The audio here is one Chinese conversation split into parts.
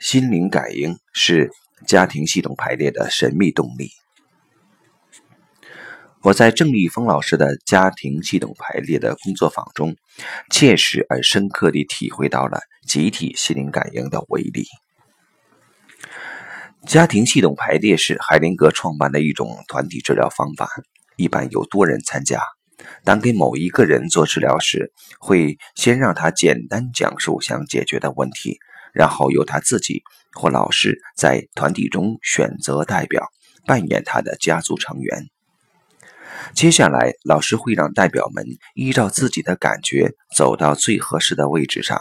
心灵感应是家庭系统排列的神秘动力。我在郑立峰老师的家庭系统排列的工作坊中，切实而深刻地体会到了集体心灵感应的威力。家庭系统排列是海灵格创办的一种团体治疗方法，一般有多人参加。当给某一个人做治疗时，会先让他简单讲述想解决的问题，然后由他自己或老师在团体中选择代表，扮演他的家族成员。接下来，老师会让代表们依照自己的感觉走到最合适的位置上，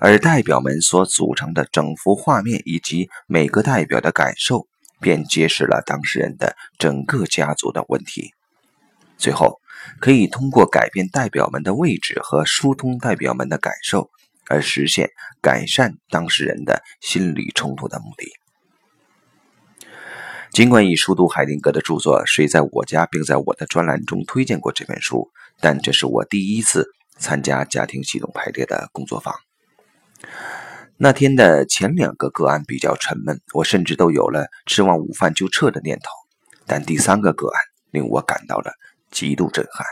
而代表们所组成的整幅画面以及每个代表的感受，便揭示了当事人的整个家族的问题。最后，可以通过改变代表们的位置和疏通代表们的感受，而实现改善当事人的心理冲突的目的。尽管已熟读海灵格的著作《谁在我家》，并在我的专栏中推荐过这本书，但这是我第一次参加家庭系统排列的工作坊。那天的前两个个案比较沉闷，我甚至都有了吃完午饭就撤的念头，但第三个个案令我感到了极度震撼。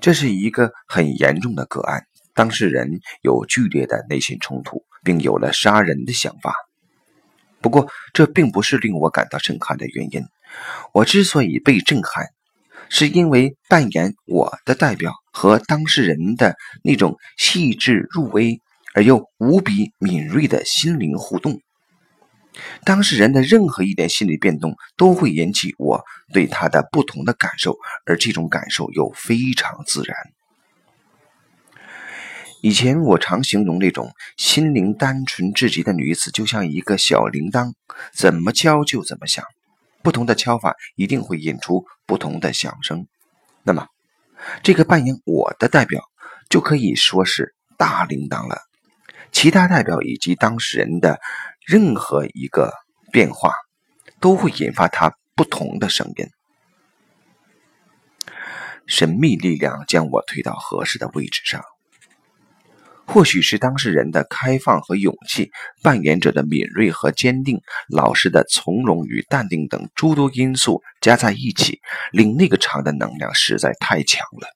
这是一个很严重的个案，当事人有剧烈的内心冲突，并有了杀人的想法。不过，这并不是令我感到震撼的原因。我之所以被震撼，是因为扮演我的代表和当事人的那种细致入微而又无比敏锐的心灵互动。当事人的任何一点心理变动都会引起我对他的不同的感受，而这种感受又非常自然。以前我常形容那种心灵单纯至极的女子就像一个小铃铛，怎么敲就怎么响，不同的敲法一定会引出不同的响声。那么这个扮演我的代表就可以说是大铃铛了，其他代表以及当事人的任何一个变化都会引发它不同的声音。神秘力量将我推到合适的位置上，或许是当事人的开放和勇气，扮演者的敏锐和坚定，老师的从容与淡定等诸多因素加在一起，令那个场的能量实在太强了。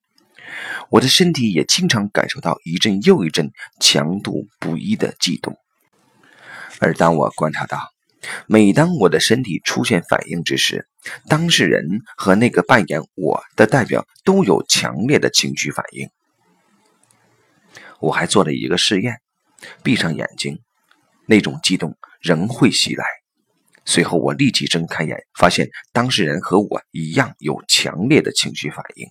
我的身体也经常感受到一阵又一阵强度不一的悸动。而当我观察到，每当我的身体出现反应之时，当事人和那个扮演我的代表都有强烈的情绪反应。我还做了一个试验，闭上眼睛，那种激动仍会袭来。随后我立即睁开眼，发现当事人和我一样有强烈的情绪反应。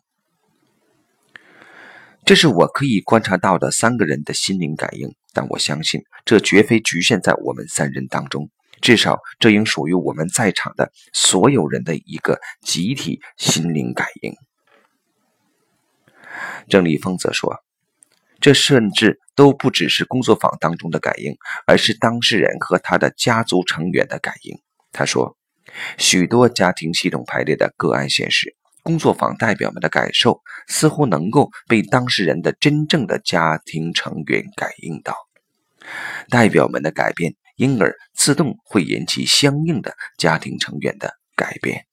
这是我可以观察到的三个人的心灵感应，但我相信这绝非局限在我们三人当中，至少这应属于我们在场的所有人的一个集体心灵感应。郑立峰则说，这甚至都不只是工作坊当中的感应，而是当事人和他的家族成员的感应。他说，许多家庭系统排列的个案显示，工作坊代表们的感受似乎能够被当事人的真正的家庭成员感应到，代表们的改变因而自动会引起相应的家庭成员的改变。